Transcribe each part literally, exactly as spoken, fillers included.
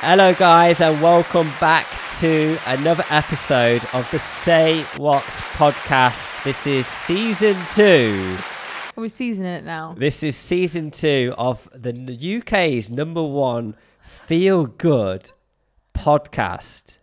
Hello guys, and welcome back to another episode of the Say What's podcast. This is season two. Are we seasoning it now? This is season two of the U K's number one feel good podcast.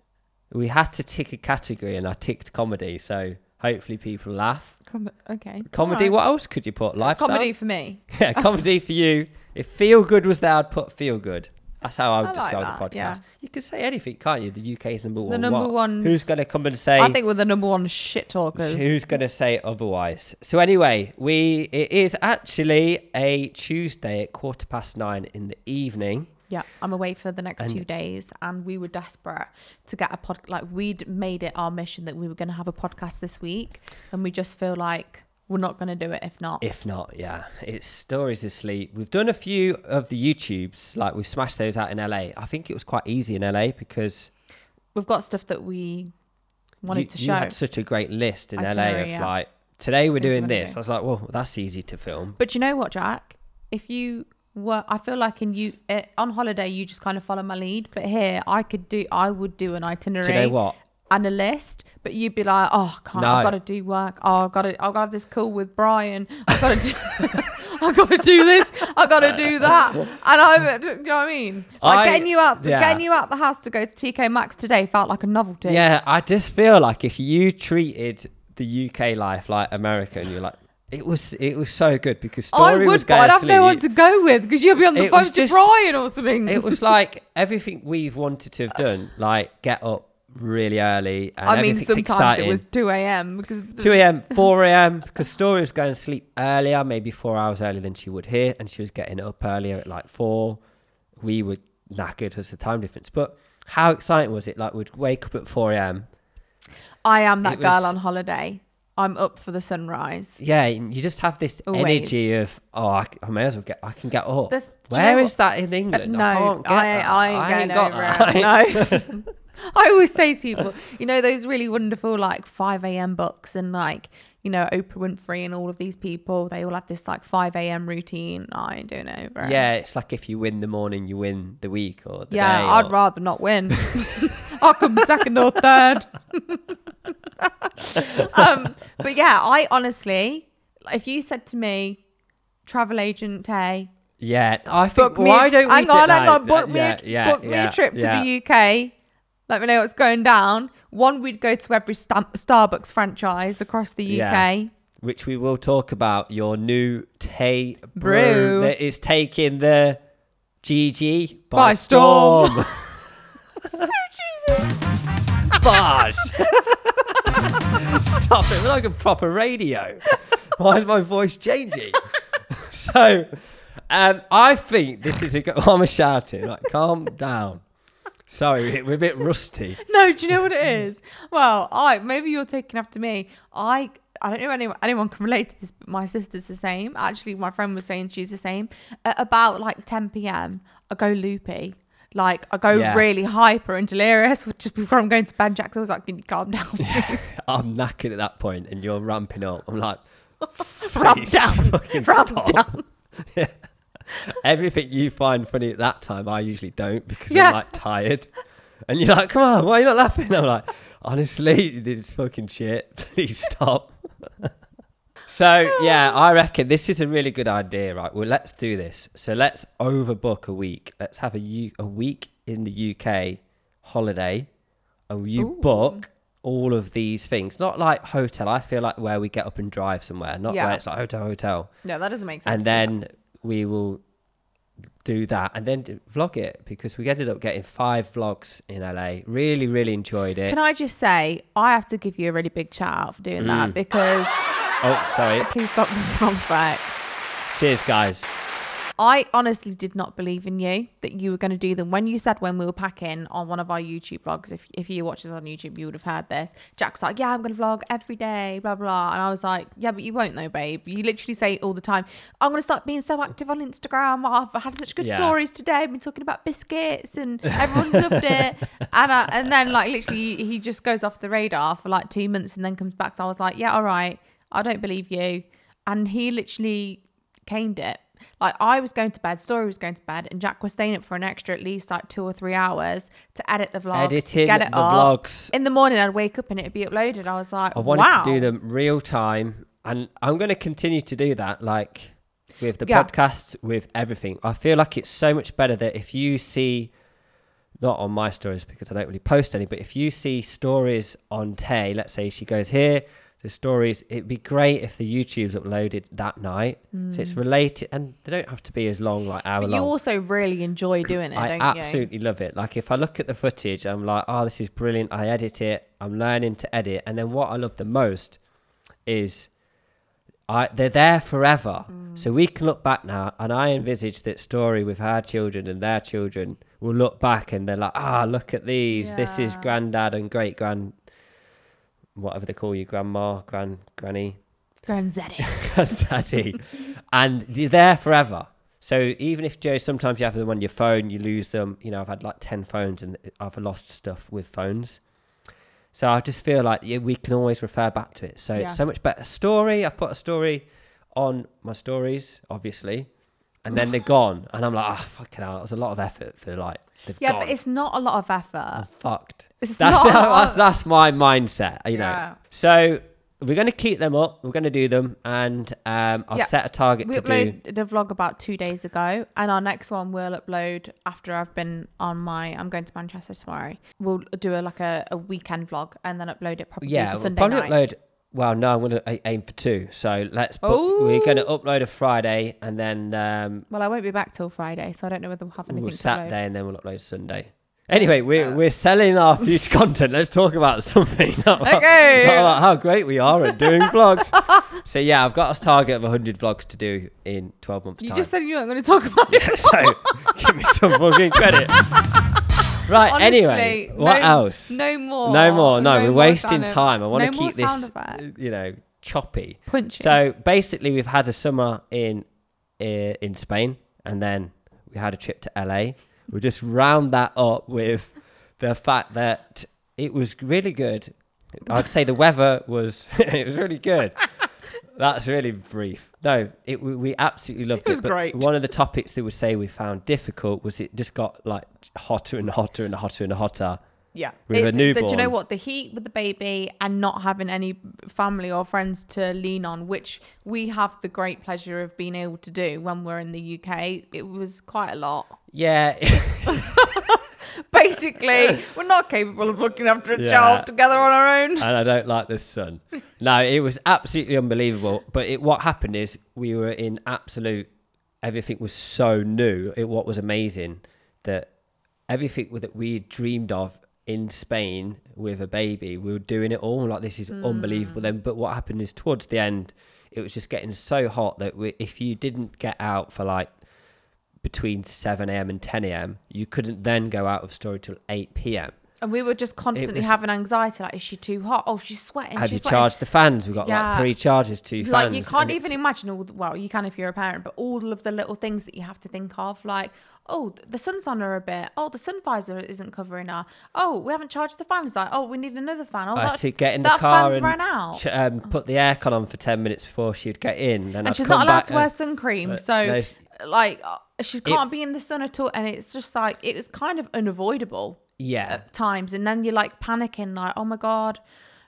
We had to tick a category and I ticked comedy, so hopefully people laugh. Com- okay. Comedy, right. What else could you put? Lifestyle? Comedy for me. Yeah, comedy for you. If feel good was there, I'd put feel good. That's how I would I like describe that, the podcast. Yeah. You can say anything, can't you? The U K's number one. The number what? one. Who's going to come and say... I think we're the number one shit talkers. Who's going to say otherwise? So anyway, we it is actually a Tuesday at quarter past nine in the evening. Yeah, I'm away for the next and two days. And we were desperate to get a pod... Like, we'd made it our mission that we were going to have a podcast this week. And we just feel like... We're not going to do it if not. If not, yeah. It's Stories Asleep. We've done a few of the YouTubes. Like, we've smashed those out in L A. I think it was quite easy in L A because... We've got stuff that we wanted you, to show. You had such a great list in I L A know, of, yeah. like, today we're doing this. I was like, well, that's easy to film. But you know what, Jack? If you were... I feel like in you uh, on holiday, you just kind of follow my lead. But here, I could do... I would do an itinerary. Do you know what? And a list, but you'd be like, oh, can't, no. I've got to do work. Oh, I've got to, I've got to have this call with Brian. I've got to do, I've got to do this. I've got to do that. And I, you know what I mean? Like I, getting you out, yeah. getting you out the house to go to T K Maxx today felt like a novelty. Yeah, I just feel like if you treated the U K life like America, and you're like, it was, it was so good because story I would, was going but I'd have no one to go with because you'd be on the phone to Brian or something. It was like everything we've wanted to have done, like get up really early. And I mean, sometimes exciting. It was two a.m. because two a.m. four a.m. because Story was going to sleep earlier, maybe four hours earlier than she would here, and she was getting up earlier at like four. We were knackered as the time difference, but how exciting was it? Like, we'd wake up at four a.m. I am that it girl was... on holiday. I'm up for the sunrise. Yeah, you just have this Always. energy of, oh, I, I may as well get, I can get up. The, Where is what? that in England? Uh, no, I can't get I, I, I ain't got that. No. I always say to people, you know, those really wonderful like five a.m. books and like, you know, Oprah Winfrey and all of these people, they all have this like five a.m. routine. Oh, I don't know, bro. Yeah, it's like if you win the morning, you win the week or the yeah, day. Yeah, I'd or... rather not win. I'll come second or third. um, but yeah, I honestly, if you said to me, travel agent Tay, yeah, I think, why a, don't we... Hang on, hang on, book me a trip yeah. to the U K. Let me know what's going down. One, we'd go to every stamp- Starbucks franchise across the U K. Yeah. Which we will talk about. Your new Tay Brew that is taking the G G by, by storm. storm. So cheesy. Bosh. Stop it. We're like a proper radio. Why is my voice changing? so um, I think this is a good... I'm shouting. Like, calm down. Sorry, we're a bit rusty. No, do you know what it is? Well, I maybe you're taking after me. I I don't know if anyone, anyone can relate to this, but my sister's the same. Actually, my friend was saying she's the same. At about like ten p.m, I go loopy. Like, I go yeah. really hyper and delirious, which is before I'm going to bed. Jack's always like, can you calm down? Yeah. I'm knackered at that point and you're ramping up. I'm like, ramp down, ramp down. Yeah. Everything you find funny at that time, I usually don't because yeah. I'm like tired. And you're like, come on, why are you not laughing? I'm like, honestly, this is fucking shit. Please stop. So yeah, I reckon this is a really good idea, right? Well, let's do this. So let's overbook a week. Let's have a, U- a week in the U K holiday and you Ooh. book all of these things. Not like hotel. I feel like where we get up and drive somewhere, not yeah. where it's like hotel, hotel. No, that doesn't make sense. And then... That. We will do that and then vlog it because we ended up getting five vlogs in L A. Really, really enjoyed it. Can I just say, I have to give you a really big shout out for doing mm. that because... Oh, sorry. Please stop the small facts. Cheers, guys. I honestly did not believe in you that you were going to do them. When you said when we were packing on one of our YouTube vlogs, if if you watch us on YouTube, you would have heard this. Jack's like, yeah, I'm going to vlog every day, blah, blah. And I was like, yeah, but you won't though, babe. You literally say all the time, I'm going to start being so active on Instagram. I've had such good yeah. stories today. I've been talking about biscuits and everyone's loved it. And I, and then like literally he just goes off the radar for like two months and then comes back. So I was like, yeah, all right. I don't believe you. And he literally caned it. Like, I was going to bed, Story was going to bed, and Jack was staying up for an extra at least like two or three hours to edit the vlog. Editing get it the up. vlogs. In the morning, I'd wake up and it'd be uploaded. I was like, I wanted wow. to do them real time, and I'm going to continue to do that, like with the yeah. podcasts, with everything. I feel like it's so much better that if you see, not on my stories because I don't really post any, but if you see stories on Tay, let's say she goes here, the stories, it'd be great if the YouTube's uploaded that night. Mm. So it's related, and they don't have to be as long, like hour but long. You also really enjoy doing it, I don't you? I absolutely love it. Like if I look at the footage, I'm like, oh, this is brilliant. I edit it. I'm learning to edit. And then what I love the most is I they're there forever. Mm. So we can look back now, and I envisage that story with her children and their children will look back and they're like, ah, oh, look at these. Yeah. This is granddad and great-grand. Whatever they call you, grandma, gran, granny. Granzaddy. Granzaddy. And you're there forever. So even if, Joe, sometimes you have them on your phone, you lose them. You know, I've had like ten phones and I've lost stuff with phones. So I just feel like yeah, we can always refer back to it. So yeah. It's so much better. Story, I put a story on my stories, obviously. And then they're gone. And I'm like, oh, fucking hell. It was a lot of effort for like, they've yeah, gone. Yeah, but it's not a lot of effort. I'm fucked. It's that's, not how, that's, that's my mindset, you yeah. know. So we're going to keep them up. We're going to do them. And um, I've yeah. set a target we to do. We uploaded the vlog about two days ago. And our next one we'll upload after I've been on my, I'm going to Manchester tomorrow. We'll do a, like a, a weekend vlog and then upload it probably yeah, for Sunday we'll probably night. Upload, well, no, I'm going to aim for two. So let's book. Ooh. We're going to upload a Friday and then. Um, well, I won't be back till Friday. So I don't know whether we'll have anything we'll Saturday to upload. And then we'll upload Sunday. Anyway, we're, yeah. we're selling our future content. Let's talk about something. Not about, okay. Not about how great we are at doing vlogs. So yeah, I've got a target of one hundred vlogs to do in twelve months' time. You just said you weren't going to talk about it. Yeah, so give me some fucking credit. Right, honestly, anyway, no, what else? No more. No more. No, no we're more wasting time. I want no to keep this, effect. you know, choppy. Punchy. So basically, we've had a summer in uh, in Spain, and then we had a trip to L A. We'll just round that up with the fact that it was really good. I'd say the weather was, it was really good. That's really brief. No, it we absolutely loved it. It was but great. One of the topics that we say we found difficult was it just got like hotter and hotter and hotter and hotter. Yeah. With it's, a newborn. The, do you know what? The heat with the baby and not having any family or friends to lean on, which we have the great pleasure of being able to do when we're in the U K. It was quite a lot. Yeah. Basically, we're not capable of looking after a yeah. child together on our own. And I don't like the sun. No, it was absolutely unbelievable. But it, what happened is we were in absolute, everything was so new. It, what was amazing that everything that we dreamed of in Spain with a baby, we were doing it all like this is mm. unbelievable then. But what happened is towards the end, it was just getting so hot that we, if you didn't get out for like between seven a.m. and ten a.m., you couldn't then go out of Story till eight p.m. And we were just constantly was, having anxiety, like, is she too hot? Oh, she's sweating. Have she's you sweating. Charged the fans? We've got yeah. like three charges, two like, fans. Like, you can't even it's... imagine all, the, well, you can if you're a parent, but all of the little things that you have to think of, like, oh, the sun's on her a bit. Oh, the sun visor isn't covering her. Oh, we haven't charged the fans. Like, oh, we need another fan. Oh, uh, to get in the car fan's and ran out. Ch- um, put the aircon on for ten minutes before she'd get in. And, and she's not allowed to wear and, sun cream. Uh, so, no, like, she can't it, be in the sun at all. And it's just like, it was kind of unavoidable yeah. at times. And then you're like panicking, like, oh my God.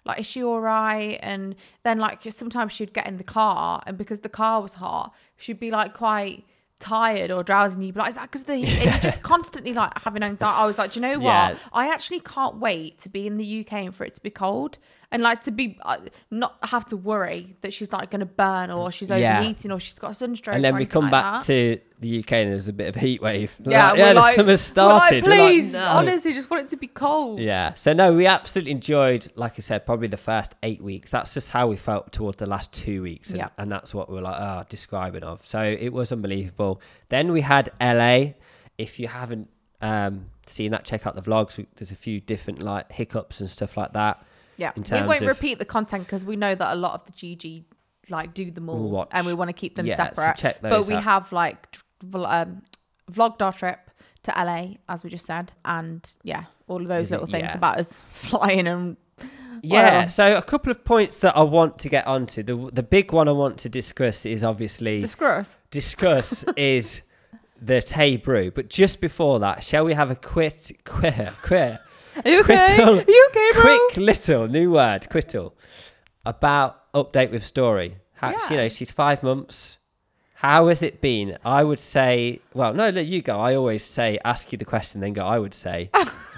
Like, is she all right? And then, like, just sometimes she'd get in the car. And because the car was hot, she'd be like quite tired or drowsy, and you'd be like, is that because the heat? And you're just constantly like having anxiety. I was like, do you know what? Yeah. I actually can't wait to be in the U K and for it to be cold and like to be uh, not have to worry that she's like going to burn or she's overheating yeah. or she's got sunstroke. And then we come like back that. to the U K and there's a bit of a heat wave. Yeah, like, yeah, the like, summer started. We're like, please, we're like, no. honestly, just want it to be cold. Yeah. So no, we absolutely enjoyed, like I said, probably the first eight weeks. That's just how we felt towards the last two weeks, and, yeah. and that's what we we're like, ah, oh, describing of. So it was unbelievable. Then we had L A. If you haven't um, seen that, check out the vlogs. We, there's a few different like hiccups and stuff like that. Yeah, we won't of, repeat the content because we know that a lot of the G G like do them all, we'll and we want to keep them yeah, separate. So check those but we out. have like vl- um, vlogged our trip to L A, as we just said, and yeah, all of those Is little it, things yeah. about us flying and Yeah, wow. So a couple of points that I want to get onto. The the big one I want to discuss is obviously... Discuss? Discuss is the Tay Brew. But just before that, shall we have a quit... Quit... Quit... Are you okay? Quittle, Are you okay, bro? Quick little new word, quittle, about Update with Story. How, yeah. You know, she's five months. How has it been? I would say... Well, no, let you go. I always say, ask you the question, then go, I would say.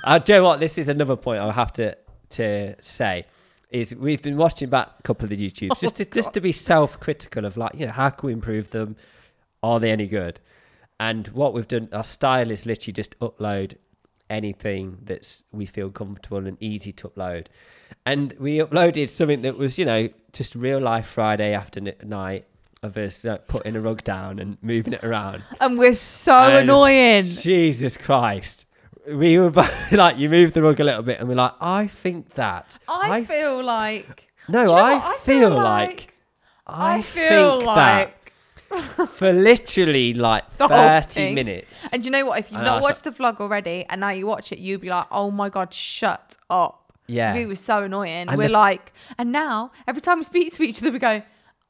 I do you know what? This is another point I'll have to... to say is we've been watching back a couple of the YouTubes oh, just to God. just to be self-critical of, like, you know, how can we improve them? Are they any good? And what we've done, our style is literally just upload anything that's we feel comfortable and easy to upload. And we uploaded something that was, you know, just real life Friday afternoon night of us uh, putting a rug down and moving it around. And we're so and annoying. Jesus Christ. We were like, you move the rug a little bit and we're like, I think that. I, I feel like. No, you know I, I feel, feel like, like. I feel think like. That. For literally like thirty minutes. And you know what? If you've and not watched like, the vlog already and now you watch it, you'll be like, oh my God, shut up. Yeah. We were so annoying. And we're the, like, and now every time we speak to each other, we go,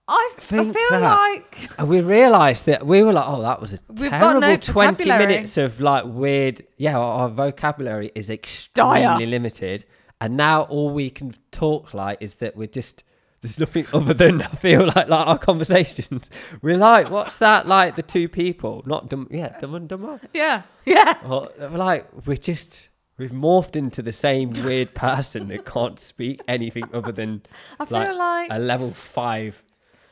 I, f- I feel that. like. And we realised that we were like, oh, that was a We've terrible no twenty minutes of like weird. Yeah, our, our vocabulary is extremely Dire. limited. And now all we can talk like is that we're just, there's nothing other than I feel like, like our conversations. We're like, what's that? Like the two people, not dumb. Yeah, dumb and dumber. Yeah. Yeah. Or, like, we're just. We've morphed into the same weird person that can't speak anything other than I feel like, like a level five.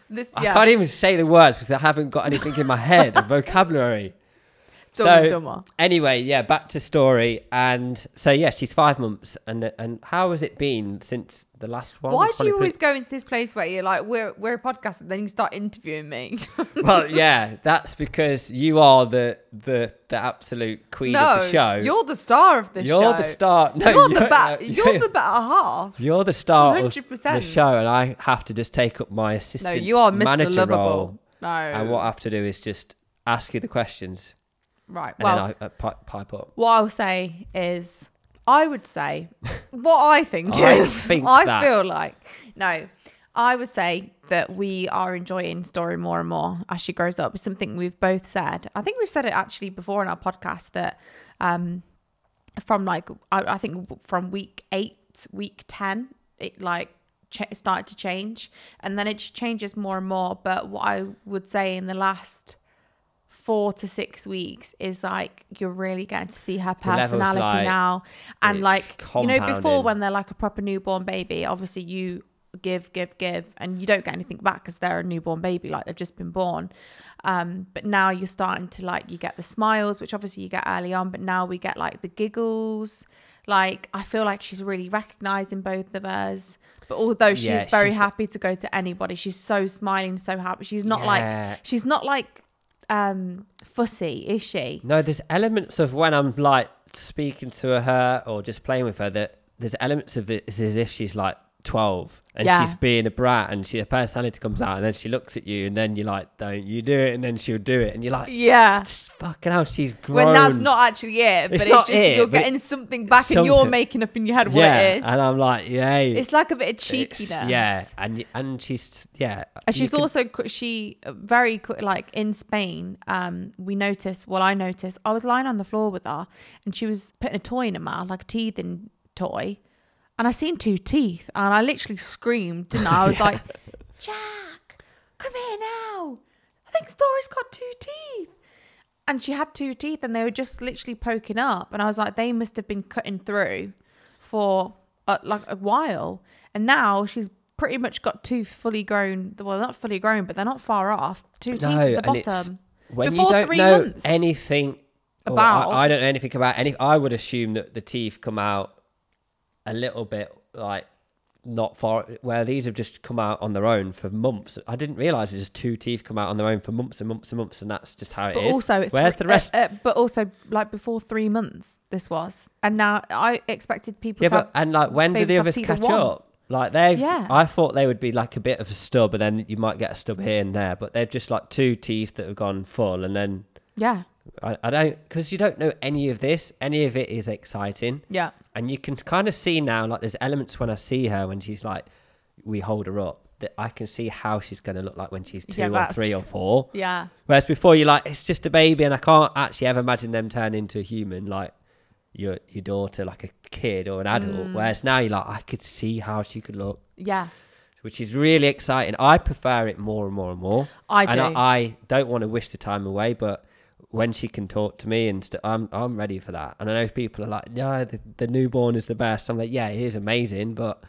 This, yeah. I can't even say the words because I haven't got anything in my head of vocabulary. Dumb, so dumber. Anyway, yeah, back to story. And so yeah, she's five months. And and how has it been since the last one? Why do you always go into this place where you're like, we're we're a podcast, and then you start interviewing me? Well, yeah, that's because you are the the the absolute queen no, of the show. You're the star of the show. You're the star. No, you're, you're the better. No, you're, you're the better half. You're the star one hundred percent of the show, and I have to just take up my assistant. No, you are Mister Lovable. No, and what I have to do is just ask you the questions. Right. And well, then I, I pipe, pipe up. What I'll say is, I would say what I think I is. Think I that. feel like no. I would say that we are enjoying Story more and more as she grows up. It's something we've both said. I think we've said it actually before in our podcast that um, from like I, I think from week eight, week ten, it like ch- started to change, and then it just changes more and more. But what I would say in the last four to six weeks is like you're really getting to see her personality like, now, and like compounding. You know, before when they're like a proper newborn baby, obviously you give give give and you don't get anything back because they're a newborn baby, like they've just been born, um but now you're starting to like you get the smiles, which obviously you get early on, but now we get like the giggles. Like I feel like she's really recognising both of us, but although she's yeah, very she's happy to go to anybody, she's so smiling, so happy. She's not yeah. like she's not like um fussy, is she? No, there's elements of when I'm like speaking to her or just playing with her that there's elements of it is as if she's like twelve and yeah. she's being a brat and she her personality comes out, and then she looks at you and then you're like, don't you do it, and then she'll do it, and you're like, yeah, fucking hell, she's grown. When that's not actually it, but it's, it's just it, you're getting something back something. and you're making up in your head what yeah, it is. And I'm like, yeah, it's like a bit of cheekiness. Yeah, and and she's yeah, and she's can, also she very like in Spain. Um, we noticed. Well, I noticed. I was lying on the floor with her, and she was putting a toy in her mouth, like a teething toy. And I seen two teeth, and I literally screamed, didn't I? I was yeah. like, Jack, come here now. I think Story's got two teeth. And she had two teeth, and they were just literally poking up. And I was like, they must have been cutting through for uh, like a while. And now she's pretty much got two fully grown, well, not fully grown, but they're not far off. Two no, teeth at the bottom. When Before you don't three know months. anything about, I, I don't know anything about any. I would assume that the teeth come out a little bit like not far, where these have just come out on their own for months. I didn't realise there's two teeth come out on their own for months and months and months, and that's just how it but is. Also, it's where's three, the rest? Uh, uh, but also, like before three months, this was, and now I expected people. Yeah, to but, and like when do the others catch one? up? Like they've, yeah. I thought they would be like a bit of a stub, and then you might get a stub here and there, but they're just like two teeth that have gone full, and then yeah. I, I don't, because you don't know any of this. Any of it is exciting. Yeah. And you can kind of see now, like there's elements when I see her when she's like, we hold her up, that I can see how she's going to look like when she's two yeah, or three or four. Yeah. Whereas before you're like, it's just a baby, and I can't actually ever imagine them turn into a human, like your your daughter, like a kid or an adult. Mm. Whereas now you're like, I could see how she could look. Yeah. Which is really exciting. I prefer it more and more and more. I do. And I, I don't want to wish the time away, but when she can talk to me and st- I'm I'm ready for that. And I know people are like, yeah, the, the newborn is the best. I'm like, yeah, it is amazing, but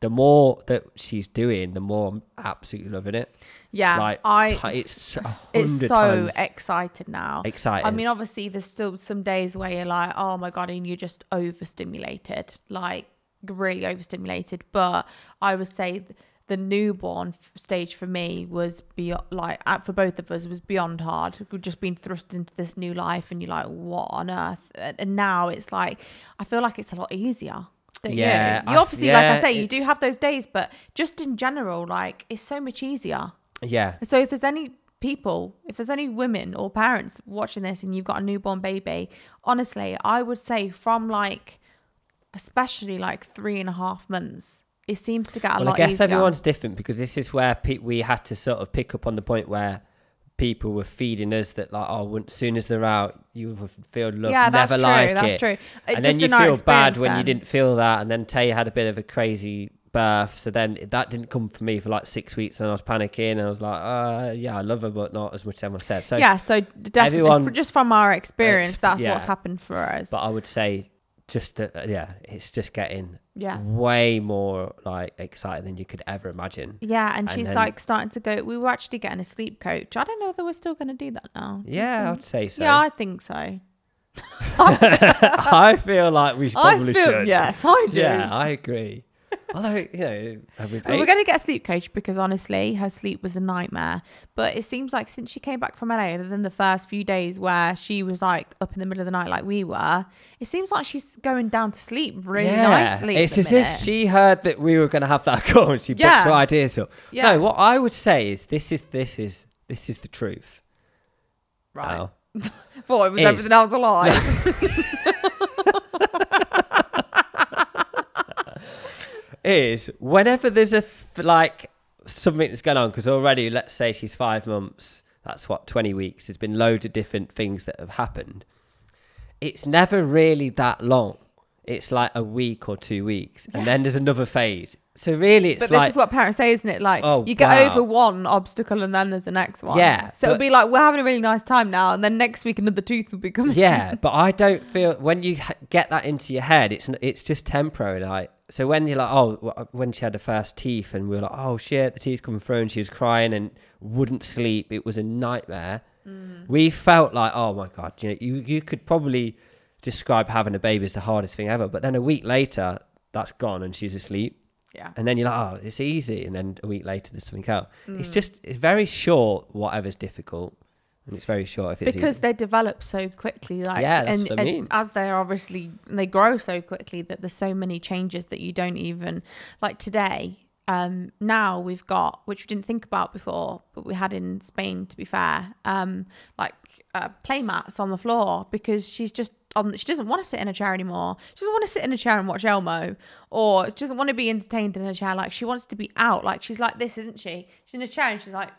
the more that she's doing, the more I'm absolutely loving it. Yeah, like, I t- it's it's so excited now. Exciting. I mean, obviously, there's still some days where you're like, oh my god, and you're just overstimulated, like really overstimulated. But I would say the newborn stage for me was beyond, like for both of us, was beyond hard. We've just been thrust into this new life, and you're like, what on earth? And now it's like, I feel like it's a lot easier. Don't yeah, you, you obviously, yeah, like I say, you do have those days, but just in general, like it's so much easier. Yeah. So if there's any people, if there's any women or parents watching this, and you've got a newborn baby, honestly, I would say from like, especially like three and a half months, it seems to get a well, lot easier. I guess easier. Everyone's different, because this is where pe- we had to sort of pick up on the point where people were feeding us that, like, oh, as soon as they're out, you feel love, yeah, never true, like it. Yeah, that's true, that's true. And just then you feel bad when then. you didn't feel that. And then Tay had a bit of a crazy birth. So then that didn't come for me for like six weeks and I was panicking and I was like, uh, yeah, I love her, but not as much as Emma said. So yeah, so definitely, everyone, just from our experience, exp- that's yeah. what's happened for us. But I would say just, that, yeah, it's just getting... Yeah, way more like exciting than you could ever imagine. Yeah, and, and she's then, like starting to go. We were actually getting a sleep coach. I don't know if we're still going to do that now. Yeah, I'd say so. Yeah, I think so. I feel like we probably I feel, should. Yes, I do. Yeah, I agree. Although, you know, we we're going to get a sleep coach, because honestly, her sleep was a nightmare. But it seems like since she came back from L A, other than the first few days where she was like up in the middle of the night like we were, it seems like she's going down to sleep really yeah. nicely. It's as minute. if she heard that we were going to have that call and she yeah. picked her ideas up. Yeah. No, what I would say is this is this is this is the truth. Right. Now, Boy, it was is. everything else a lie. Is whenever there's a f- like something that's going on, because already, let's say she's five months, that's what, twenty weeks, there's been loads of different things that have happened. It's never really that long. It's like a week or two weeks, and yeah. then there's another phase. So really it's but like, this is what parents say, isn't it, like oh, you get wow. over one obstacle and then there's the next one. Yeah, so it'll be like, we're having a really nice time now, and then next week another tooth will be coming. Yeah, but I don't feel when you get that into your head, it's it's just temporary. Like, so when you're like, oh, when she had her first teeth and we were like, oh shit, the teeth's coming through, and she was crying and wouldn't sleep, it was a nightmare. Mm. We felt like, oh my God, you know, you, you could probably describe having a baby as the hardest thing ever. But then a week later, that's gone and she's asleep. Yeah. And then you're like, oh, it's easy. And then a week later, there's something else. Mm. It's just, it's very short, whatever's difficult. And it's very short if it's because easy. They develop so quickly, like yeah, that's and, what I mean. And as they're obviously they grow so quickly that there's so many changes that you don't even like today. Um, now we've got, which we didn't think about before, but we had in Spain, to be fair, um, like uh, play mats on the floor, because she's just on. She doesn't want to sit in a chair anymore. She doesn't want to sit in a chair and watch Elmo, or she doesn't want to be entertained in a chair. Like, she wants to be out. Like, she's like this, isn't she? She's in a chair and she's like.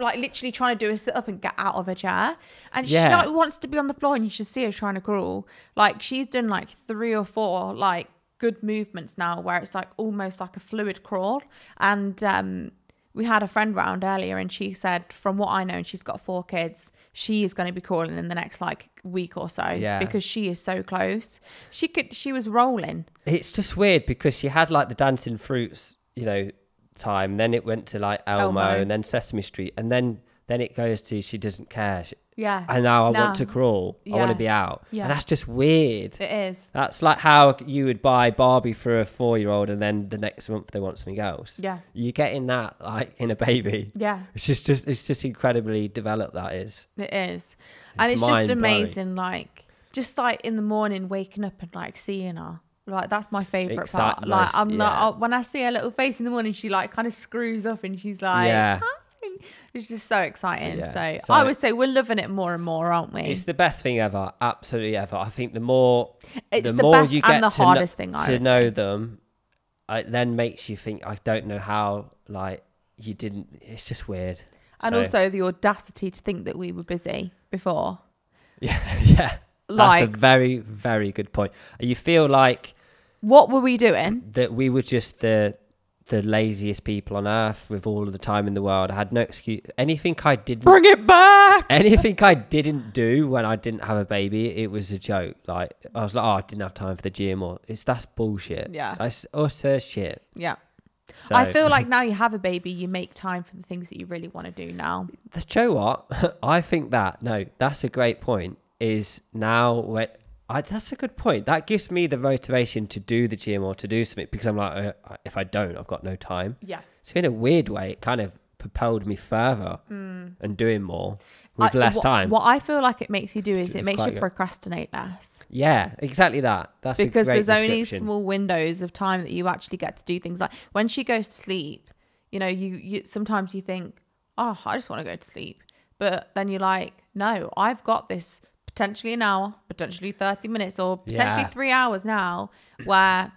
Like literally trying to do a sit up and get out of her chair, and yeah. she like wants to be on the floor, and you should see her trying to crawl. Like, she's done like three or four like good movements now where it's like almost like a fluid crawl. And um we had a friend round earlier, and she said, from what I know, and she's got four kids, she is going to be crawling in the next like week or so, yeah. because she is so close. She could, she was rolling. It's just weird, because she had like the dancing fruits, you know, time, then it went to like Elmo, Elmo. and then Sesame Street, and then then it goes to she doesn't care, she, yeah and now I no. want to crawl, yeah. I want to be out, yeah. and that's just weird. It is. That's like how you would buy Barbie for a four-year-old, and then the next month they want something else. Yeah, you're getting that like in a baby. Yeah, it's just, just it's just incredibly developed. That is, it is. It's and it's just amazing, like just like in the morning waking up and like seeing her. Like, that's my favourite exact, part. Like, most, I'm yeah. like, oh, when I see her little face in the morning, she like kind of screws up and she's like, yeah. hi. It's just so exciting. Yeah. So, so I would say we're loving it more and more, aren't we? It's the best thing ever. Absolutely ever. I think the more, it's the, the more you get and the to, hardest no, thing I to know say. them, it then makes you think, I don't know how, like, you didn't. It's just weird. And so. also the audacity to think that we were busy before. Yeah, yeah. Like, that's a very, very good point. You feel like... What were we doing? That we were just the the laziest people on earth with all of the time in the world. I had no excuse. Anything I didn't... Bring it back! Anything I didn't do when I didn't have a baby, it was a joke. Like, I was like, oh, I didn't have time for the gym. Or it's that's bullshit. Yeah. That's utter shit. Yeah. So. I feel like now you have a baby, you make time for the things that you really want to do now. The you know what? I think that, no, that's a great point. Is now when I, that's a good point. That gives me the motivation to do the gym or to do something, because I'm like, uh, if I don't, I've got no time. Yeah. So in a weird way, it kind of propelled me further mm. and doing more with I, less what, time. What I feel like it makes you do is it makes you good. procrastinate less. Yeah, exactly that. That's because a great there's only small windows of time that you actually get to do things. Like when she goes to sleep, you know, you, you sometimes you think, oh, I just want to go to sleep, but then you're like, no, I've got this. Potentially an hour, potentially thirty minutes, or potentially yeah. three hours now where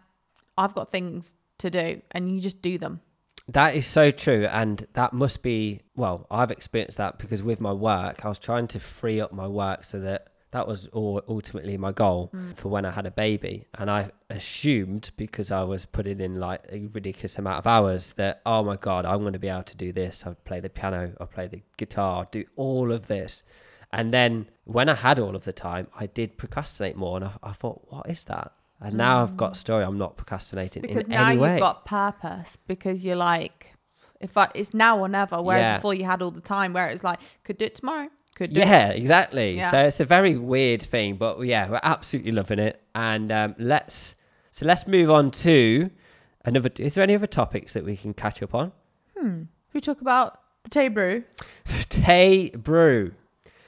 I've got things to do, and you just do them. That is so true. And that must be, well, I've experienced that because with my work, I was trying to free up my work so that that was all ultimately my goal mm. for when I had a baby. And I assumed, because I was putting in like a ridiculous amount of hours, that, oh my God, I'm going to be able to do this. I'll play the piano, I'll play the guitar, I'll do all of this. And then when I had all of the time, I did procrastinate more. And I, I thought, what is that? And mm. now I've got a story. I'm not procrastinating because in any way. Because now you've got purpose, because you're like, if I, it's now or never. Whereas yeah. before you had all the time where it was like, could do it tomorrow. Could do yeah, it. exactly. Yeah. So it's a very weird thing. But yeah, we're absolutely loving it. And um, let's, so let's move on to another. Is there any other topics that we can catch up on? Hmm. We talk about the Tay Brew. The Tay Brew.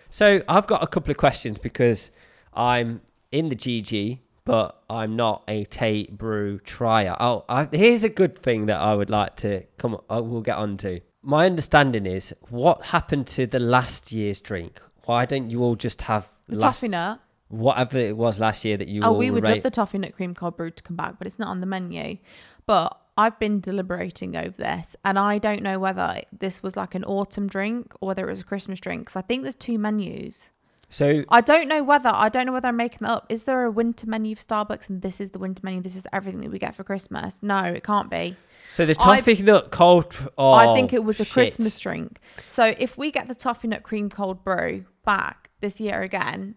So I've got a couple of questions because I'm in the G G, but I'm not a Tay Brew trier. Oh, I, here's a good thing that I would like to come. I will get on to. My understanding is, what happened to the last year's drink? Why don't you all just have the last, toffee nut? Whatever it was last year that you. Oh, all we would rate. love the toffee nut cream cold brew to come back, but it's not on the menu. But I've been deliberating over this, and I don't know whether this was like an autumn drink or whether it was a Christmas drink. Because I think there's two menus. So I don't know whether, I don't know whether I'm making that up. Is there a winter menu for Starbucks and this is the winter menu? This is everything that we get for Christmas. No, it can't be. So the toffee I've, nut cold. Oh, I think it was a shit. Christmas drink. So if we get the toffee nut cream cold brew back this year again,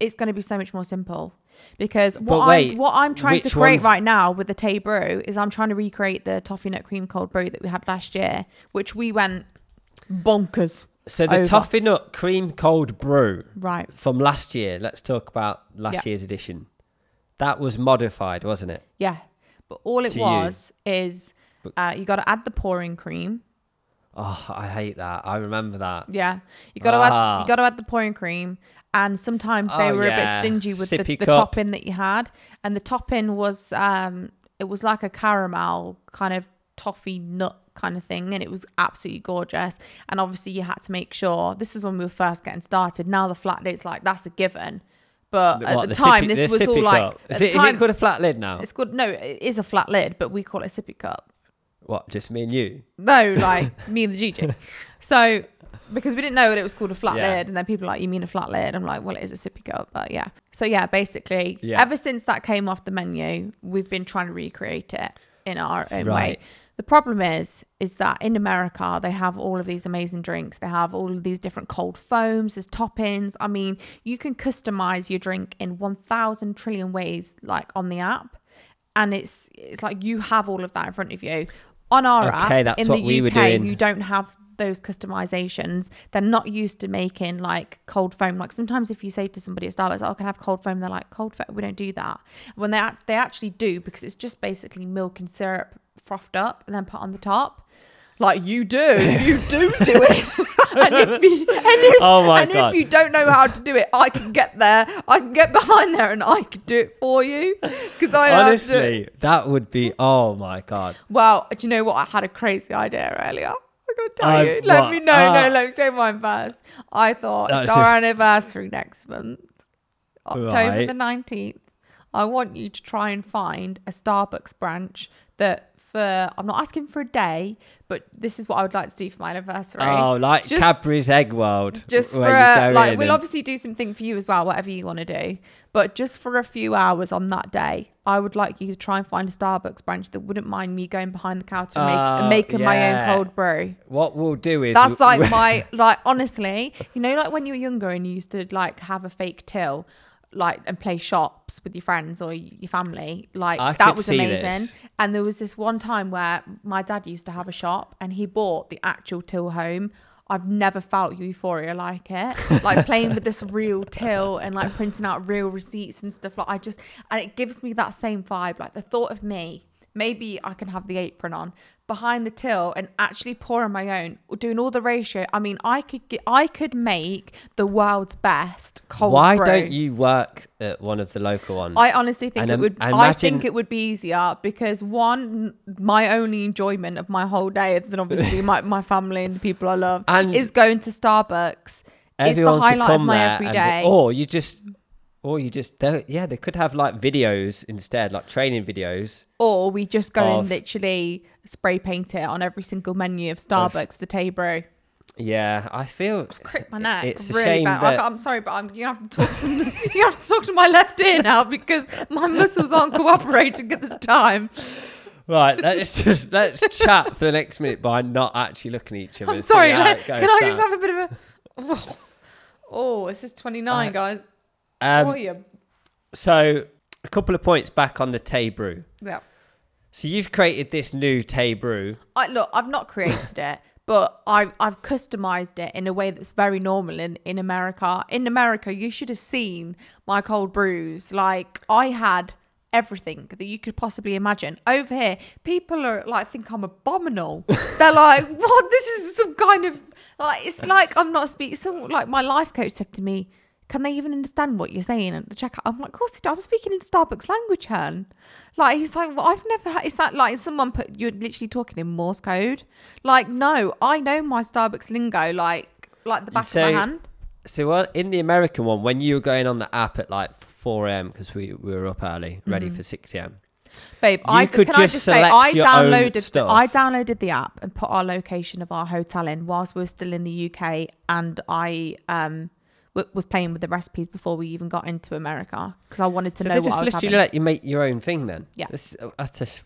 it's going to be so much more simple. Because what, wait, I'm, what I'm trying to create ones... right now with the Tay Brew is I'm trying to recreate the toffee nut cream cold brew that we had last year, which we went bonkers. So the over. toffee nut cream cold brew right. from last year, let's talk about last yep. year's edition. That was modified, wasn't it? Yeah. But all it to was you. is uh, you got to add the pouring cream. Oh, I hate that. I remember that. Yeah. You got to ah. add, you got to add the pouring cream. And sometimes they oh, were yeah. a bit stingy with the, the topping that you had. And the topping was, um, it was like a caramel kind of toffee nut kind of thing. And it was absolutely gorgeous. And obviously you had to make sure, this was when we were first getting started. Now the flat lid's like, that's a given. But what, at the, the time, sippy, this the was all cup. like... Is it, time, is it called a flat lid now? It's called, no, it is a flat lid, but we call it a sippy cup. What, just me and you? No, like me and the Gigi. So... Because we didn't know that it was called a flat yeah. lid, and then people are like, you mean a flat lid? I'm like, well, it is a sippy cup, but yeah. So yeah, basically, yeah. ever since that came off the menu, we've been trying to recreate it in our own right. way. The problem is, is that in America, they have all of these amazing drinks. They have all of these different cold foams, there's toppings. I mean, you can customize your drink in one thousand trillion ways, like on the app. And it's it's like you have all of that in front of you. On our okay, app, in the we U K, you don't have those customizations. They're not used to making like cold foam. Like sometimes if you say to somebody at Starbucks, oh, can I have cold foam? They're like, cold foam? We don't do that. When they they actually do, because it's just basically milk and syrup frothed up and then put on the top. Like you do, you do do it. and if you, and if, oh my and God. if you don't know how to do it, I can get there. I can get behind there and I can do it for you. Because I honestly, that would be, oh my God. Well, do you know what? I had a crazy idea earlier. tired. Uh, let me know. Uh, no, let me say mine first. I thought no, it's our just... anniversary next month, October right. the nineteenth. I want you to try and find a Starbucks branch that for, I'm not asking for a day, but this is what I would like to do for my anniversary. Oh, like just, Cadbury's Egg World. Just for a, like, we'll and... obviously do something for you as well, whatever you want to do. But just for a few hours on that day, I would like you to try and find a Starbucks branch that wouldn't mind me going behind the counter and, make, uh, and making yeah. my own cold brew. What we'll do is... That's we'll, like my, like, honestly, you know, like when you were younger and you used to like have a fake till, like, and play shops with your friends or your family, like I that was amazing. This. And there was this one time where my dad used to have a shop and he bought the actual till home. I've never felt euphoria like it, like playing with this real till and like printing out real receipts and stuff. Like I just, and it gives me that same vibe, like the thought of me, maybe I can have the apron on behind the till and actually pouring my own, doing all the ratio. I mean, I could get, I could make the world's best cold Why brew. Don't you work at one of the local ones? I honestly think and it um, would. Imagine... I think it would be easier because one, my only enjoyment of my whole day, other than obviously my, my family and the people I love, and is going to Starbucks. It's the highlight of my every day. The, or you just. Or you just, yeah, they could have like videos instead, like training videos. Or we just go of, and literally spray paint it on every single menu of Starbucks, of, the Tay Brew. Yeah, I feel... I've cricked my neck. It's really a shame bad. That... I, I'm sorry, but I'm, you have to talk to me, you have to talk to my left ear now because my muscles aren't cooperating at this time. Right, let's just, let's chat for the next minute by not actually looking at each other. I'm sorry, let, can down. I just have a bit of a... Oh, oh this is twenty-nine, uh, guys. Um, oh, yeah. So a couple of points back on the Tay Brew. Yeah. So you've created this new Tay Brew. I, look, I've not created it, but I've, I've customised it in a way that's very normal in, in America. In America, you should have seen my cold brews. Like I had everything that you could possibly imagine. Over here, people are like, think I'm abominable. They're like, what? This is some kind of, like, it's like I'm not speaking. So, like my life coach said to me, can they even understand what you're saying at the checkout? I'm like, of course they do. I'm speaking in Starbucks language, hun. Like, he's like, well, I've never had... It's like, like someone put... You're literally talking in Morse code. Like, no, I know my Starbucks lingo, like, like the back so, of my hand. So well, in the American one, when you were going on the app at like four a.m. because we, we were up early, ready mm-hmm. for six a.m. Babe, I, could can just I just say, I downloaded, the, I downloaded the app and put our location of our hotel in whilst we were still in the U K and I... um. was playing with the recipes before we even got into America because I wanted to so know what I was having. So they just literally let you make your own thing then? Yeah. That's, that's just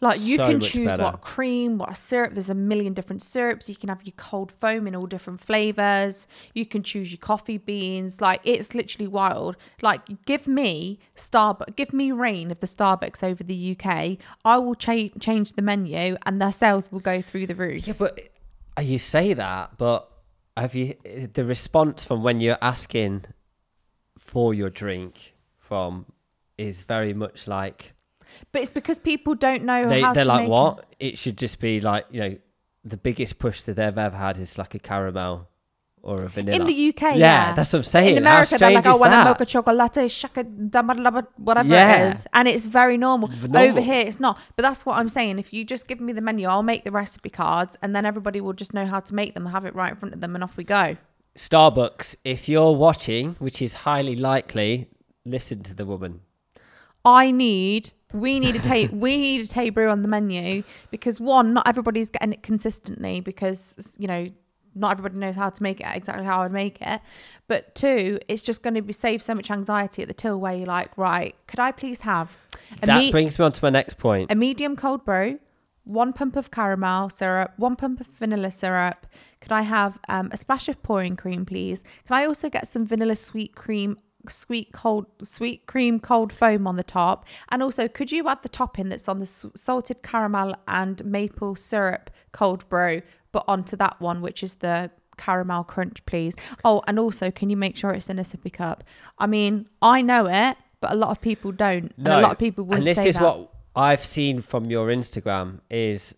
like you so can choose better. What cream, what syrup. There's a million different syrups. You can have your cold foam in all different flavours. You can choose your coffee beans. Like it's literally wild. Like give me Starbucks, give me reign of the Starbucks over the U K. I will cha- change the menu and their sales will go through the roof. Yeah, but you say that, but... Have you the response from when you're asking for your drink from is very much like, but it's because people don't know they, how they're to like, make what them. It should just be like, you know, the biggest push that they've ever had is like a caramel or a vanilla in the U K, yeah, yeah. That's what I'm saying. In America, they're like, I want a mocha chocolate latte, shaka, whatever yeah. it is, and it's very normal. normal. Over here, it's not. But that's what I'm saying. If you just give me the menu, I'll make the recipe cards, and then everybody will just know how to make them, have it right in front of them, and off we go. Starbucks, if you're watching, which is highly likely, listen to the woman. I need. We need a Tay. we need a Tay Brew on the menu because one, not everybody's getting it consistently because you know. Not everybody knows how to make it exactly how I'd make it. But two, it's just going to be save so much anxiety at the till where you're like, right, could I please have... A that me- brings me on to my next point. A medium cold brew, one pump of caramel syrup, one pump of vanilla syrup. Could I have um, a splash of pouring cream, please? Can I also get some vanilla sweet cream, sweet cold, sweet cream cold foam on the top? And also, could you add the topping that's on the s- salted caramel and maple syrup cold brew? But onto that one, which is the caramel crunch, please. Oh, and also, can you make sure it's in a sippy cup? I mean, I know it, but a lot of people don't. No, and a lot of people wouldn't say that. And this is what I've seen from your Instagram is,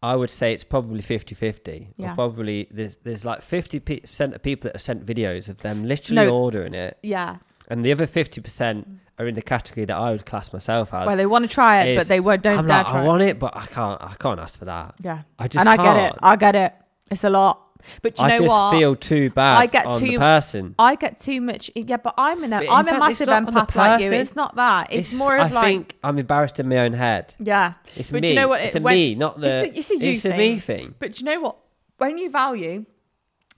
I would say it's probably fifty-fifty. Yeah. Or probably, there's there's like fifty percent of people that have sent videos of them literally no, ordering it. Yeah. And the other fifty percent are in the category that I would class myself as. Well, they want to try it, is, but they won't. Don't I'm dare like, try I want it, but I can't. I can't ask for that. Yeah, I just and I can't. get it. I get it. It's a lot. But you I know just what? feel too bad I get on too, the person. I get too much. Yeah, but I'm in a, but I'm in a fact, massive empath like you. It's not that. It's, it's more of I like... I think I'm embarrassed in my own head. Yeah. It's but me. You know what, it's it, a when, me, not the... It's a, it's a you it's thing. It's a me thing. But you know what? When you value...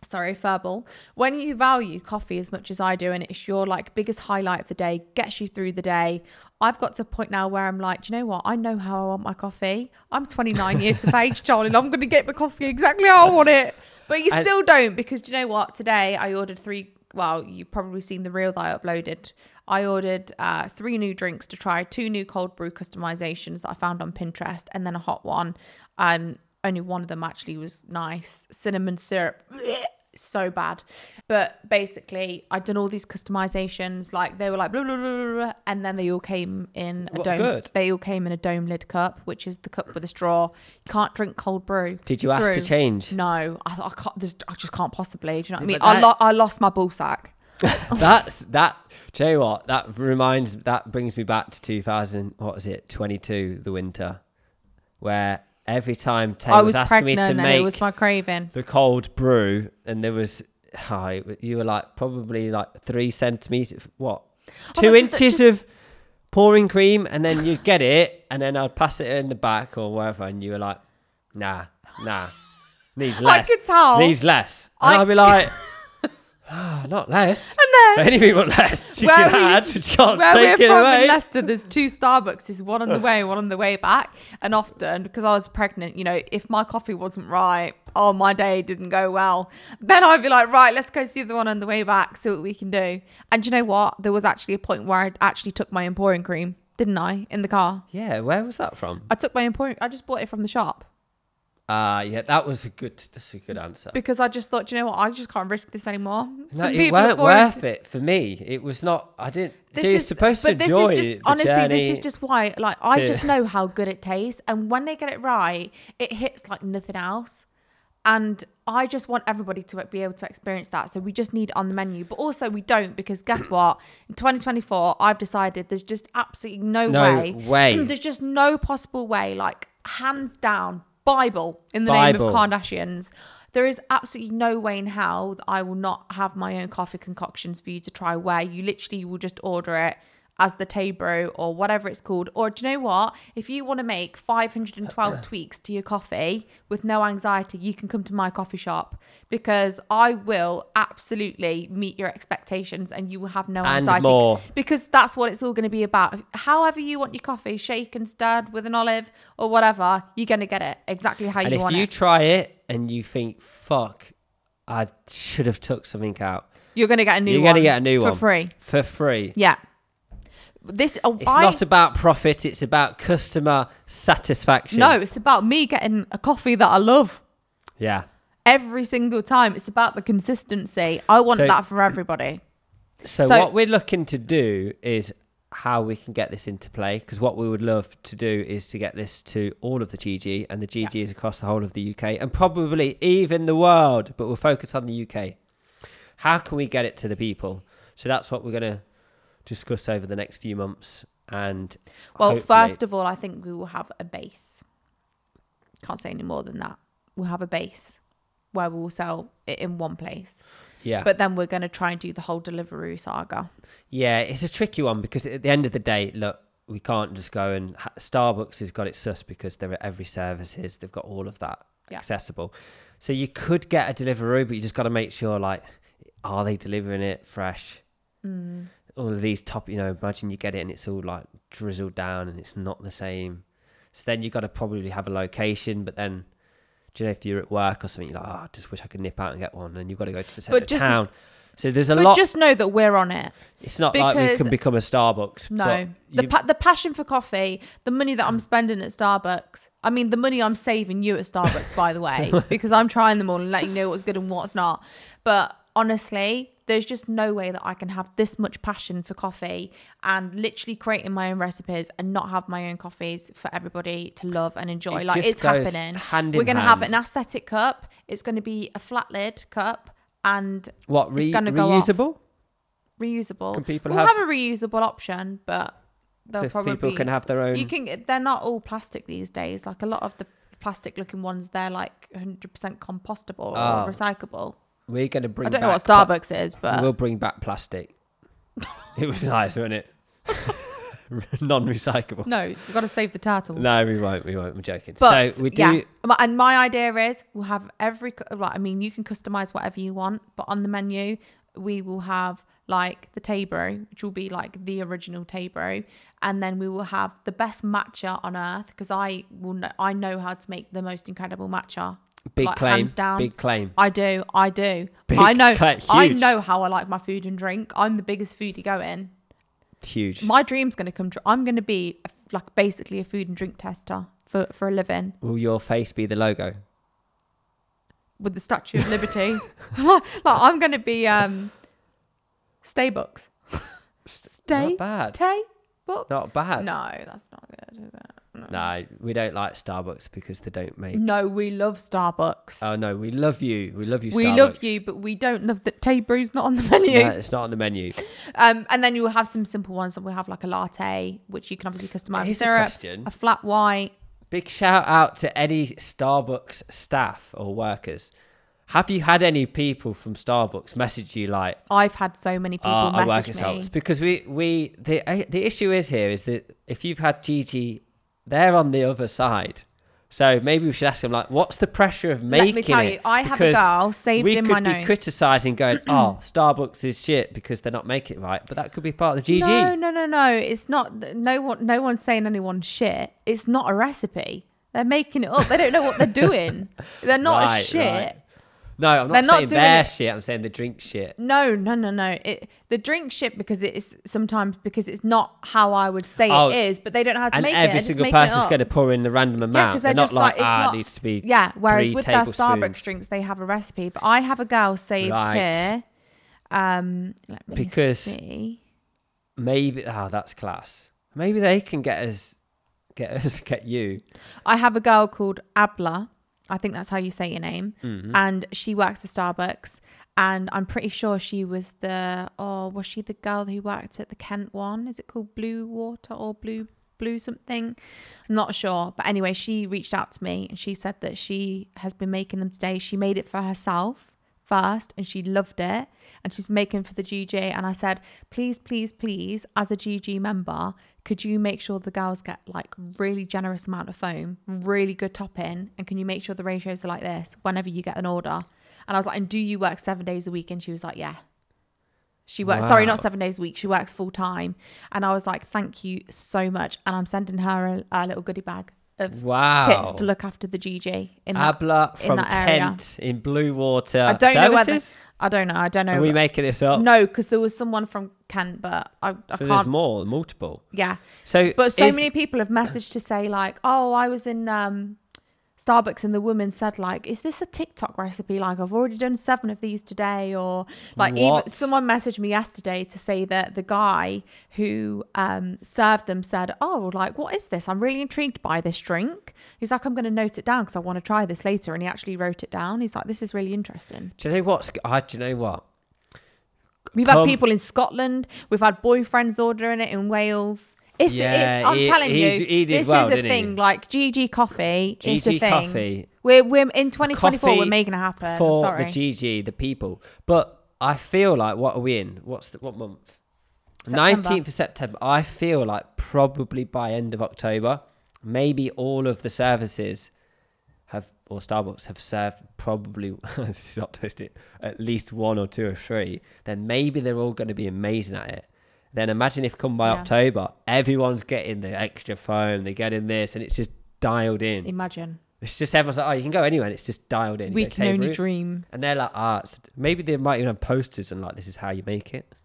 Sorry, verbal. When you value coffee as much as I do, and it's your like biggest highlight of the day, gets you through the day. I've got to a point now where I'm like, do you know what? I know how I want my coffee. I'm twenty-nine years of age, John, and I'm going to get my coffee exactly how I want it. But you still I, don't, because do you know what? Today I ordered three. Well, you've probably seen the reel that I uploaded. I ordered uh, three new drinks to try, two new cold brew customizations that I found on Pinterest, and then a hot one. Um, only one of them actually was nice. Cinnamon syrup. So bad. But basically I'd done all these customizations, like they were like blah, blah, blah, blah, and then they all came in a what, dome good. They all came in a dome lid cup, which is the cup with a straw. You can't drink cold brew. Did you ask through. to change? No, I thought I can't this, I just can't possibly. Do you know what I mean? I, lo- I lost my ball sack. That's that do you know what? That reminds that brings me back to two thousand what was it, twenty two, the winter, where every time Tay was, was asking me to make it was my craving. the cold brew, and there was, oh, you were like probably like three centimeters, what, two like, inches just, just... of pouring cream, and then you'd get it, and then I'd pass it in the back or wherever, and you were like, nah, nah, needs less. I could tell. Needs less. And I... I'd be like, ah, oh, not less. And then anything but less. You where can we, add, but you can't where take we're it from away. In Leicester, there's two Starbucks. There's one on the way, one on the way back. And often, because I was pregnant, you know, if my coffee wasn't right, oh, my day didn't go well. Then I'd be like, right, let's go see the one on the way back, see what we can do. And you know what? There was actually a point where I actually took my Emporium cream, didn't I, in the car? Yeah, where was that from? I took my Emporium. I just bought it from the shop. Ah, uh, yeah, that was a good. That's a good answer. Because I just thought, you know what, I just can't risk this anymore. No, Some it weren't worth to... it for me. It was not. I didn't. This so you're is, supposed to enjoy is just, the honestly, journey. This is just why. Like, I to... just know how good it tastes, and when they get it right, it hits like nothing else. And I just want everybody to be able to experience that. So we just need it on the menu, but also we don't, because guess what? In twenty twenty-four, I've decided there's just absolutely no, no way. way. There's just no possible way. Like, hands down. Bible in the Bible. name of Kardashians. There is absolutely no way in hell that I will not have my own coffee concoctions for you to try, where you literally will just order it as the Tay Brew or whatever it's called. Or do you know what? If you want to make five hundred twelve tweaks to your coffee with no anxiety, you can come to my coffee shop, because I will absolutely meet your expectations and you will have no anxiety. And more. Because that's what it's all going to be about. However you want your coffee, shake and stirred with an olive or whatever, you're going to get it exactly how and you want it. And if you try it and you think, fuck, I should have took something out. You're going to get a new you're one. You're going to get a new for one. For free. For free. Yeah. This oh, it's I, not about profit, it's about customer satisfaction. No, it's about me getting a coffee that I love. Yeah. Every single time. It's about the consistency. I want so, that for everybody. So, so what we're looking to do is how we can get this into play, because what we would love to do is to get this to all of the G G, and the G G is yeah. across the whole of the U K and probably even the world, but we'll focus on the U K. How can we get it to the people? So that's what we're going to discuss over the next few months. And well, first of all, I think we will have a base. Can't say any more than that. We'll have a base where we will sell it in one place. Yeah. But then we're going to try and do the whole delivery saga. Yeah, it's a tricky one, because at the end of the day, look, we can't just go and ha- Starbucks has got it sus, because they're at every services. They've got all of that yeah. accessible. So you could get a delivery, but you just got to make sure, like, are they delivering it fresh? Mm. All of these top, you know, imagine you get it and it's all like drizzled down and it's not the same. So then you got to probably have a location, but then, do you know, if you're at work or something, you're like, oh, I just wish I could nip out and get one. And you've got to go to the centre of town. So there's a but lot. But just know that we're on it. It's not like we can become a Starbucks. No. You... The, pa- the passion for coffee, the money that I'm spending at Starbucks. I mean, the money I'm saving you at Starbucks, by the way, because I'm trying them all and letting you know what's good and what's not. But honestly, there's just no way that I can have this much passion for coffee and literally creating my own recipes and not have my own coffees for everybody to love and enjoy. It like, it's happening. Hand in We're going to have an aesthetic cup. It's going to be a flat lid cup, and what, re- it's going to go reusable? Off. reusable. Can people we'll have... have a reusable option, but they'll so probably people can have their own. You can. They're not all plastic these days. Like a lot of the plastic-looking ones, they're like one hundred percent compostable oh. or recyclable. We're gonna bring. I don't back know what Starbucks pl- is, but we'll bring back plastic. It was nice, wasn't it? Non-recyclable. No, we've got to save the turtles. No, we won't. We won't. I'm joking. But, so we do. Yeah. And my idea is we'll have every. Like, I mean, you can customize whatever you want, but on the menu we will have like the Tay Brew, which will be like the original Tay Brew, and then we will have the best matcha on earth because I will. Know, I know how to make the most incredible matcha. Big like, claim, hands down. Big claim. I do, I do. Big I know, cl- I know how I like my food and drink. I'm the biggest foodie going. It's huge. My dream's going to come true. I'm going to be a, like basically a food and drink tester for, for a living. Will your face be the logo? With the Statue of Liberty. Like I'm going to be um, Starbucks. Stay. Not bad. Tay. Book? Not bad. No, that's not good, is it? No. no, we don't like Starbucks because they don't make... No, we love Starbucks. Oh, no, we love you. We love you, Starbucks. We love you, but we don't love that Tay Brew's not on the menu. No, it's not on the menu. Um, and then you'll have some simple ones, and we'll have like a latte, which you can obviously customise with syrup, a flat white. Big shout out to any Starbucks staff or workers. Have you had any people from Starbucks message you like... I've had so many people oh, message I work at Starbucks. Me. Because we... we the, the issue is here is that if you've had Gigi, they're on the other side. So maybe we should ask them, like, what's the pressure of making it? Let me tell you, I have a girl saved in my notes. We could be criticising going, oh, Starbucks is shit because they're not making it right. But that could be part of the Gigi. No, no, no, no. It's not... No one, no one's saying anyone's shit. It's not a recipe. They're making it up. They don't know what they're doing. They're not right, a shit. Right. No, I'm not saying their shit. I'm saying the drink shit. No, no, no, no. It, the drink shit because it is sometimes because it's not how I would say oh, it is, but they don't know how to make it. And every single person's going to pour in the random amount. Yeah, because they're, they're not like, like ah, not, it needs to be yeah, whereas with their Starbucks drinks, they have a recipe. But I have a girl saved right. here. Um, let me because see. Maybe, oh, that's class. Maybe they can get us, get us, get you. I have a girl called Abla. I think that's how you say your name. Mm-hmm. And she works for Starbucks. And I'm pretty sure she was the, oh, was she the girl who worked at the Kent one? Is it called Bluewater or Blue, Blue something? I'm not sure. But anyway, she reached out to me and she said that she has been making them today. She made it for herself first and she loved it. And she's making for the G G. And I said, please, please, please, as a G G member, could you make sure the girls get like really generous amount of foam, really good topping, and can you make sure the ratios are like this whenever you get an order? And I was like, and do you work seven days a week? And she was like, yeah. She works, wow. sorry, not seven days a week. She works full time. And I was like, thank you so much. And I'm sending her a, a little goodie bag of wow. kits to look after the G G in that, Abla from in that area. Kent in Bluewater. I don't Services? know whether... I don't know. I don't know. Are we making this up? No, because there was someone from Kent, but I, I so can't. So there's more, multiple. Yeah. So, but so is... many people have messaged to say like, oh, I was in um, Starbucks and the woman said like, is this a TikTok recipe? Like I've already done seven of these today, or like what? Even someone messaged me yesterday to say that the guy who um, served them said, oh, like what is this? I'm really intrigued by this drink. He's like, I'm going to note it down because I want to try this later. And he actually wrote it down. He's like, this is really interesting. Do you know what? Uh, do you know what? We've Come. had people in Scotland. We've had boyfriends ordering it in Wales. It's, yeah, it's, I'm he, telling he, you, he this well, is a thing. He? Like G G Coffee, G G it's a thing. Coffee. We're we're in twenty twenty-four. Coffee we're making it happen. For Sorry. the G G, the people. But I feel like what are we in? What's the, what month? nineteenth of September. I feel like probably by end of October, maybe all of the services have or Starbucks have served probably. This is not twisted. At least one or two or three. Then maybe they're all going to be amazing at it. Then imagine if come by yeah. October, everyone's getting the extra foam, they're getting this, and it's just dialed in. Imagine. It's just everyone's like, oh, you can go anywhere, and it's just dialed in. We can only dream. And they're like, ah, oh, maybe they might even have posters and like, this is how you make it.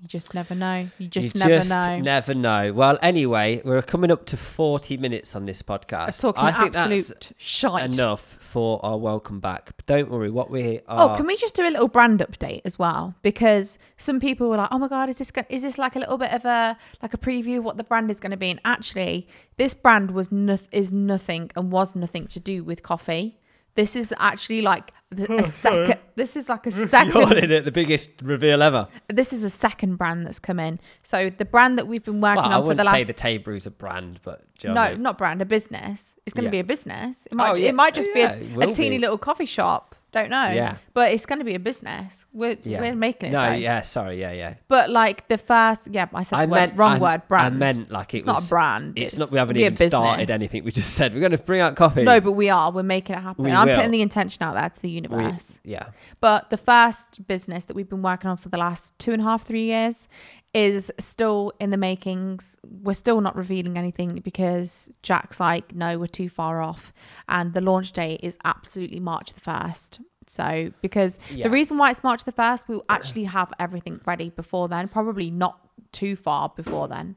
You just never know. You just you never just know. You never know. Well, anyway, we're coming up to forty minutes on this podcast. I'm talking I think absolute that's shite. Enough for our welcome back. But don't worry, what we are... Oh, can we just do a little brand update as well? Because some people were like, oh my God, is this go- is this like a little bit of a like a preview of what the brand is going to be? And actually, this brand was no- is nothing and was nothing to do with coffee. This is actually like the, oh, a second. This is like a second. You're in it, the biggest reveal ever. This is a second brand that's come in. So the brand that we've been working well, on for the last. I wouldn't say the Tay Brew's a brand, but do you know no, I mean? Not brand, a business. It's going to yeah. be a business. It might. Oh, yeah. It might just yeah, be a, a teeny be. little coffee shop. Don't know. Yeah. But it's going to be a business. We're yeah. we're making it. No. So. Yeah. Sorry. Yeah. Yeah. But like the first. Yeah. I said I word, meant, wrong I, word. Brand. I meant like it it's was not a brand. It's, it's not. We haven't even started anything. We just said we're going to bring out coffee. No, but we are. We're making it happen. We I'm will. putting the intention out there to the universe. We, yeah. But the first business that we've been working on for the last two and a half, three years is still in the makings. We're still not revealing anything because Jack's like, no, we're too far off, and the launch date is absolutely March the first. So because yeah. the reason why it's March the first, we'll actually have everything ready before then. Probably not too far before then.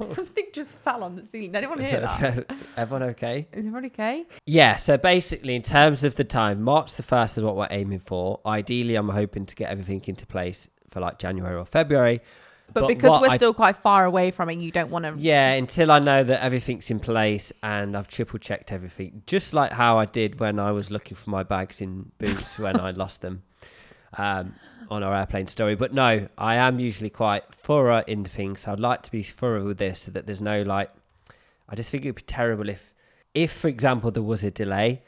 Something just fell on the ceiling. Anyone hear that? Everyone okay? Everyone okay? Yeah, so basically in terms of the time, March the first is what we're aiming for. Ideally, I'm hoping to get everything into place for like January or February. But, but because we're I, still quite far away from it, you don't want to... Yeah, until I know that everything's in place and I've triple-checked everything. Just like how I did when I was looking for my bags in Boots when I lost them um, on our airplane story. But no, I am usually quite thorough in things. So I'd like to be thorough with this so that there's no, like... I just think it would be terrible if, if, for example, there was a delay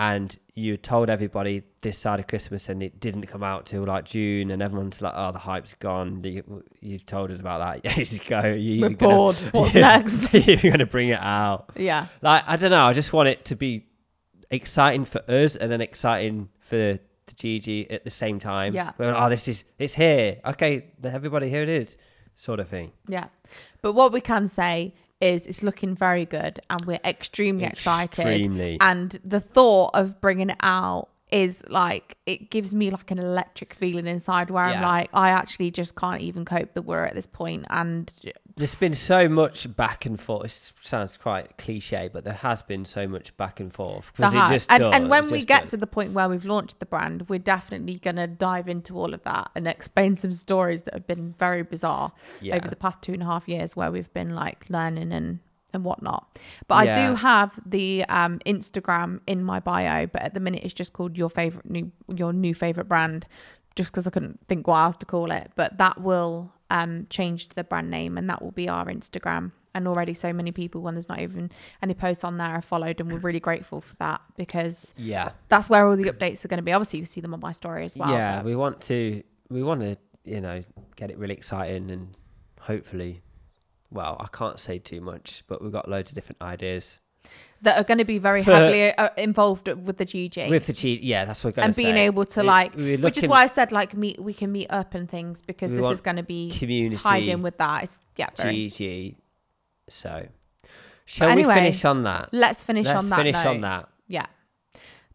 and you told everybody this side of Christmas and it didn't come out till like June and everyone's like, oh, the hype's gone. You, you've told us about that. Years ago. You, We're bored. Gonna, What's you, next? You're going to bring it out. Yeah. Like, I don't know. I just want it to be exciting for us and then exciting for the Gigi at the same time. Yeah. We're like, oh, this is, it's here. Okay. Everybody, here it is. Sort of thing. Yeah. But what we can say is it's looking very good and we're extremely, extremely excited. And the thought of bringing it out is like, it gives me like an electric feeling inside where yeah. I'm like, I actually just can't even cope that we're at this point. And there's been so much back and forth. It sounds quite cliche, but there has been so much back and forth. Because it just and, does. And when we get does. to the point where we've launched the brand, we're definitely going to dive into all of that and explain some stories that have been very bizarre yeah. over the past two and a half years where we've been like learning and and whatnot. But yeah. I do have the um Instagram in my bio, but at the minute it's just called your favorite new your new favorite brand, just because I couldn't think what else to call it. But that will um change the brand name and that will be our Instagram. And already so many people, when there's not even any posts on there, are followed, and we're really grateful for that because yeah that's where all the updates are going to be. Obviously you see them on my story as well. Yeah, we want to we want to you know get it really exciting and hopefully, well, I can't say too much, but we've got loads of different ideas that are going to be very for, heavily involved with the G G. With the G G, yeah, that's what we're going and to say. And being able to we, like, looking, which is why I said like meet, we can meet up and things because this is going to be community, tied in with that. It's, yeah, very. G G. So, shall anyway, we finish on that? Let's finish let's on that. Let's finish note. on that. Yeah.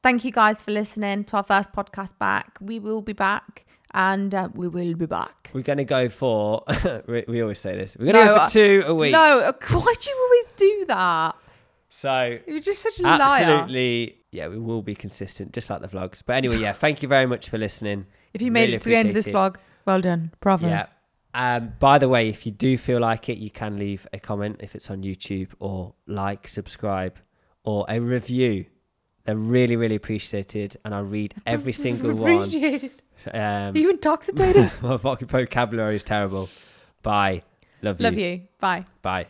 Thank you guys for listening to our first podcast back. We will be back. And uh, we will be back. We're going to go for... we, we always say this. We're going to no, go for two a week. No, why do you always do that? So... You're just such a absolutely, liar. Absolutely. Yeah, we will be consistent, just like the vlogs. But anyway, yeah, thank you very much for listening. If you made really it to the end of this it. vlog, well done. Bravo. Yeah. Um, by the way, if you do feel like it, you can leave a comment if it's on YouTube, or like, subscribe, or a review. They're really, really appreciated. And I read every single one. Um, Are you intoxicated? My vocabulary is terrible. Bye. Love you. Love you. Bye. Bye.